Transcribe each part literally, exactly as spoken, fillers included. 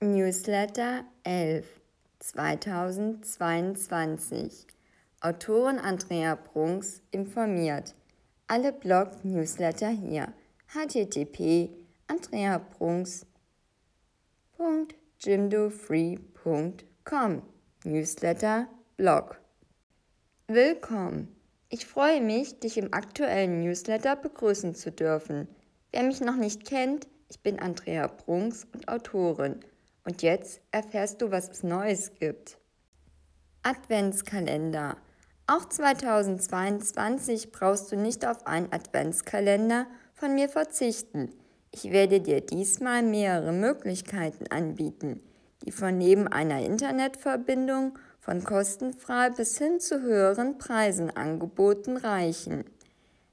Newsletter elf, zweitausendzweiundzwanzig. Autorin Andrea Brungs informiert. Alle Blog-Newsletter hier. h t t p Andrea Brungs Punkt jimdo free Punkt com Newsletter Blog. Willkommen! Ich freue mich, dich im aktuellen Newsletter begrüßen zu dürfen. Wer mich noch nicht kennt, ich bin Andrea Brungs und Autorin. Und jetzt erfährst du, was es Neues gibt. Adventskalender. Auch zweitausendzweiundzwanzig brauchst du nicht auf einen Adventskalender von mir verzichten. Ich werde dir diesmal mehrere Möglichkeiten anbieten, die von neben einer Internetverbindung von kostenfrei bis hin zu höheren Preisen angeboten reichen.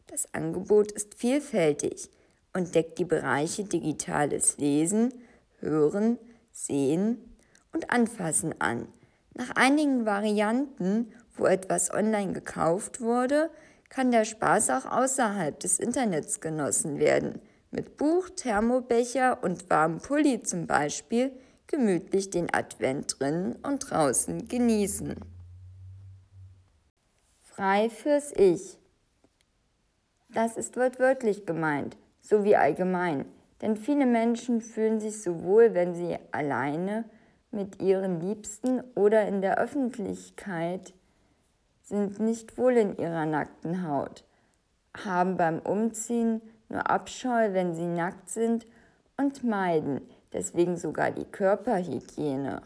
Das Angebot ist vielfältig und deckt die Bereiche digitales Lesen, Hören, Sehen und Anfassen an. Nach einigen Varianten, wo etwas online gekauft wurde, kann der Spaß auch außerhalb des Internets genossen werden. Mit Buch, Thermobecher und warmem Pulli zum Beispiel gemütlich den Advent drinnen und draußen genießen. Frei fürs Ich. Das ist wortwörtlich gemeint, sowie allgemein. Denn viele Menschen fühlen sich so wohl, wenn sie alleine mit ihren Liebsten oder in der Öffentlichkeit sind, nicht wohl in ihrer nackten Haut, haben beim Umziehen nur Abscheu, wenn sie nackt sind und meiden deswegen sogar die Körperhygiene.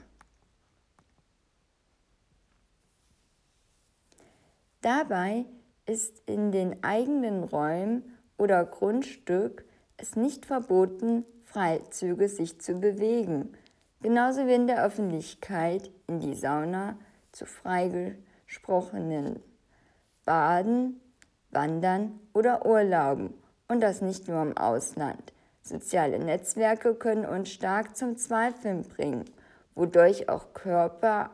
Dabei ist in den eigenen Räumen oder Grundstück es nicht verboten, Freizüge sich zu bewegen, genauso wie in der Öffentlichkeit in die Sauna, zu freigesprochenen Baden, Wandern oder Urlauben, und das nicht nur im Ausland. Soziale Netzwerke können uns stark zum Zweifeln bringen, wodurch auch Körper,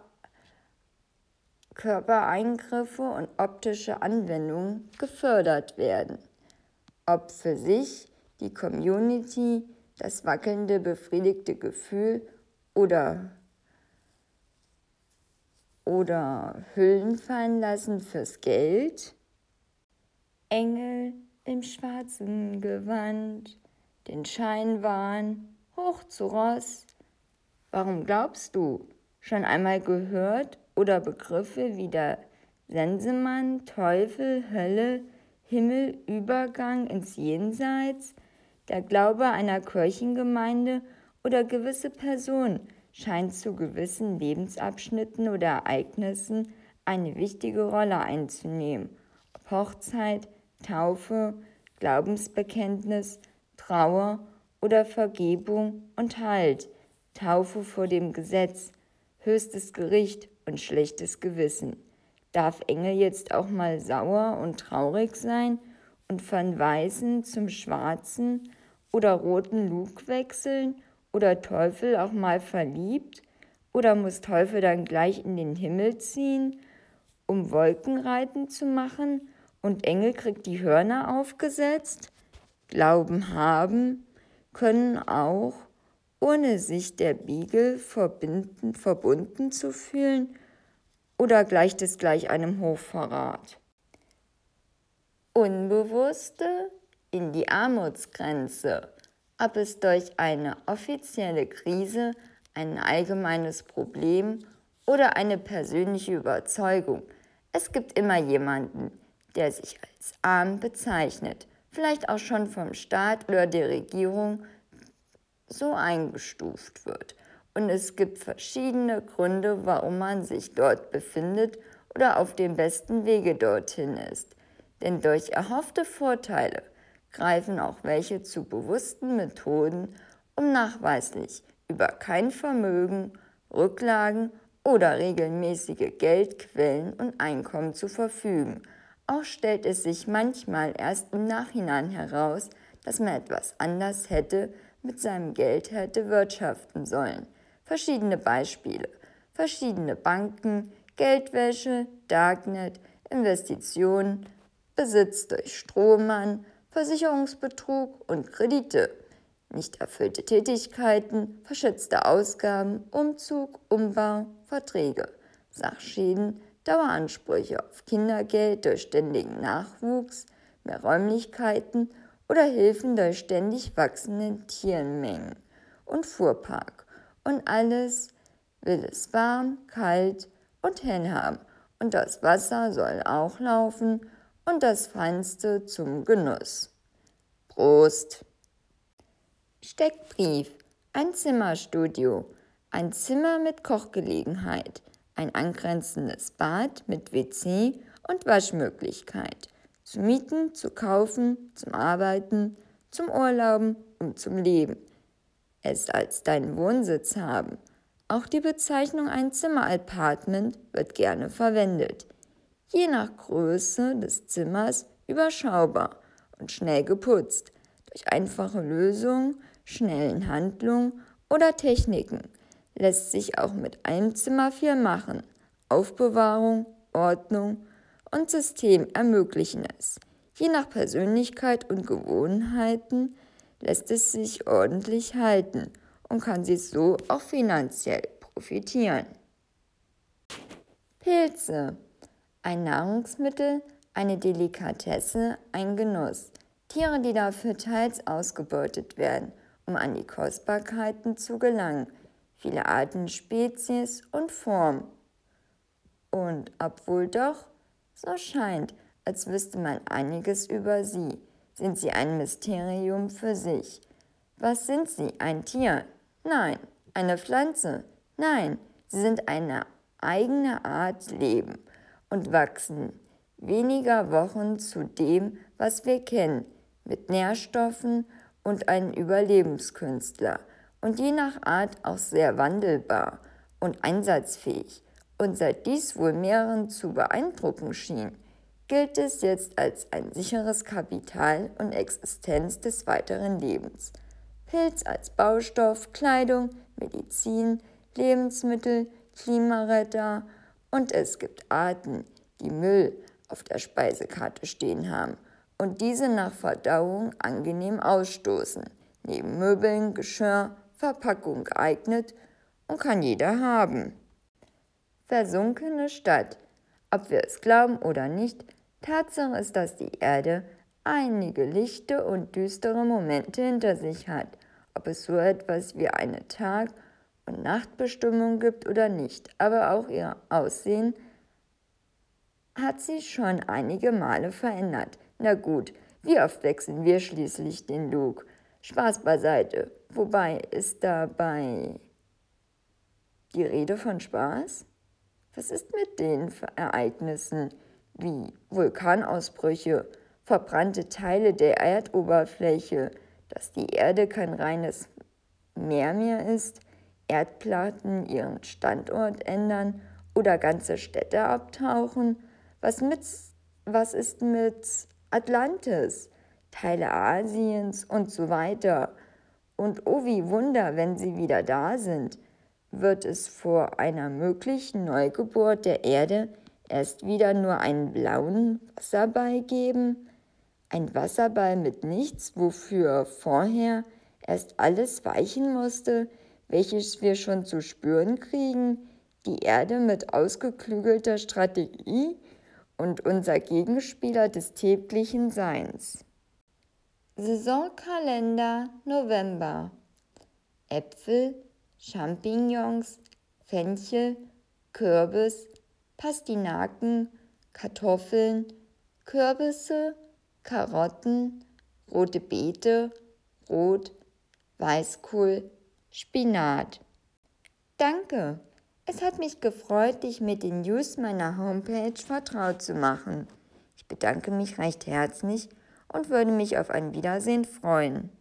Körpereingriffe und optische Anwendungen gefördert werden. Ob für sich, die Community, das wackelnde, befriedigte Gefühl oder, oder Hüllen fallen lassen fürs Geld. Engel im schwarzen Gewand, den Schein wahren, hoch zu Ross. Warum glaubst du? Schon einmal gehört oder Begriffe wie der Sensemann, Teufel, Hölle, Himmel, Übergang ins Jenseits? Der Glaube einer Kirchengemeinde oder gewisse Personen scheint zu gewissen Lebensabschnitten oder Ereignissen eine wichtige Rolle einzunehmen. Ob Hochzeit, Taufe, Glaubensbekenntnis, Trauer oder Vergebung und Halt, Taufe vor dem Gesetz, höchstes Gericht und schlechtes Gewissen. Darf Engel jetzt auch mal sauer und traurig sein und von weißen zum schwarzen oder roten Lug wechseln oder Teufel auch mal verliebt? Oder muss Teufel dann gleich in den Himmel ziehen, um Wolkenreiten zu machen, und Engel kriegt die Hörner aufgesetzt? Glauben haben können auch, ohne sich der Bibel verbinden, verbunden zu fühlen, oder gleicht es gleich einem Hochverrat? Unbewusste in die Armutsgrenze, ob es durch eine offizielle Krise, ein allgemeines Problem oder eine persönliche Überzeugung. Es gibt immer jemanden, der sich als arm bezeichnet, vielleicht auch schon vom Staat oder der Regierung so eingestuft wird. Und es gibt verschiedene Gründe, warum man sich dort befindet oder auf dem besten Wege dorthin ist. Denn durch erhoffte Vorteile greifen auch welche zu bewussten Methoden, um nachweislich über kein Vermögen, Rücklagen oder regelmäßige Geldquellen und Einkommen zu verfügen. Auch stellt es sich manchmal erst im Nachhinein heraus, dass man etwas anders hätte, mit seinem Geld hätte wirtschaften sollen. Verschiedene Beispiele, verschiedene Banken, Geldwäsche, Darknet, Investitionen, Besitz durch Strohmann, Versicherungsbetrug und Kredite. nicht erfüllte Tätigkeiten, verschätzte Ausgaben, Umzug, Umbau, Verträge, Sachschäden, Daueransprüche auf Kindergeld durch ständigen Nachwuchs, mehr Räumlichkeiten oder Hilfen durch ständig wachsenden Tiermengen und Fuhrpark. Und alles will es warm, kalt und hell haben. Und das Wasser soll auch laufen und das Feinste zum Genuss. Prost! Steckbrief, ein Zimmerstudio, ein Zimmer mit Kochgelegenheit, ein angrenzendes Bad mit W C und Waschmöglichkeit, zu mieten, zu kaufen, zum Arbeiten, zum Urlauben und zum Leben. Es als deinen Wohnsitz haben. Auch die Bezeichnung ein Zimmer-Apartment wird gerne verwendet. Je nach Größe des Zimmers überschaubar und schnell geputzt, durch einfache Lösungen, schnellen Handlungen oder Techniken. Lässt sich auch mit einem Zimmer viel machen. Aufbewahrung, Ordnung und System ermöglichen es. Je nach Persönlichkeit und Gewohnheiten lässt es sich ordentlich halten und kann sich so auch finanziell profitieren. Pilze. Ein Nahrungsmittel, eine Delikatesse, ein Genuss. Tiere, die dafür teils ausgebeutet werden, um an die Kostbarkeiten zu gelangen. Viele Arten, Spezies und Formen. Und obwohl doch, so scheint, als wüsste man einiges über sie, sind sie ein Mysterium für sich. Was sind sie? Ein Tier? Nein. Eine Pflanze? Nein. Sie sind eine eigene Art Leben und wachsen weniger Wochen zu dem, was wir kennen, mit Nährstoffen und einem Überlebenskünstler und je nach Art auch sehr wandelbar und einsatzfähig. Und seit dies wohl mehreren zu beeindrucken schien, gilt es jetzt als ein sicheres Kapital und Existenz des weiteren Lebens. Pilz als Baustoff, Kleidung, Medizin, Lebensmittel, Klimaretter und es gibt Arten, die Müll auf der Speisekarte stehen haben und diese nach Verdauung angenehm ausstoßen, neben Möbeln, Geschirr, Verpackung geeignet und kann jeder haben. Versunkene Stadt. Ob wir es glauben oder nicht, Tatsache ist, dass die Erde einige lichte und düstere Momente hinter sich hat, ob es so etwas wie eine Tag- und Nachtbestimmung gibt oder nicht, aber auch ihr Aussehen hat sich schon einige Male verändert. Na gut, wie oft wechseln wir schließlich den Look? Spaß beiseite. Wobei ist dabei die Rede von Spaß? Was ist mit den Ereignissen wie Vulkanausbrüche, verbrannte Teile der Erdoberfläche, dass die Erde kein reines Meer mehr ist, Erdplatten ihren Standort ändern oder ganze Städte abtauchen? Was, mit, was ist mit Atlantis, Teile Asiens und so weiter? Und oh wie Wunder, wenn sie wieder da sind, wird es vor einer möglichen Neugeburt der Erde erst wieder nur einen blauen Wasserball geben? Ein Wasserball mit nichts, wofür vorher erst alles weichen musste, welches wir schon zu spüren kriegen? Die Erde mit ausgeklügelter Strategie und unser Gegenspieler des täglichen Seins. Saisonkalender November. Äpfel, Champignons, Fenchel, Kürbis, Pastinaken, Kartoffeln, Kürbisse, Karotten, rote Beete, Rot, Weißkohl, Spinat. Danke! Es hat mich gefreut, dich mit den News meiner Homepage vertraut zu machen. Ich bedanke mich recht herzlich und würde mich auf ein Wiedersehen freuen.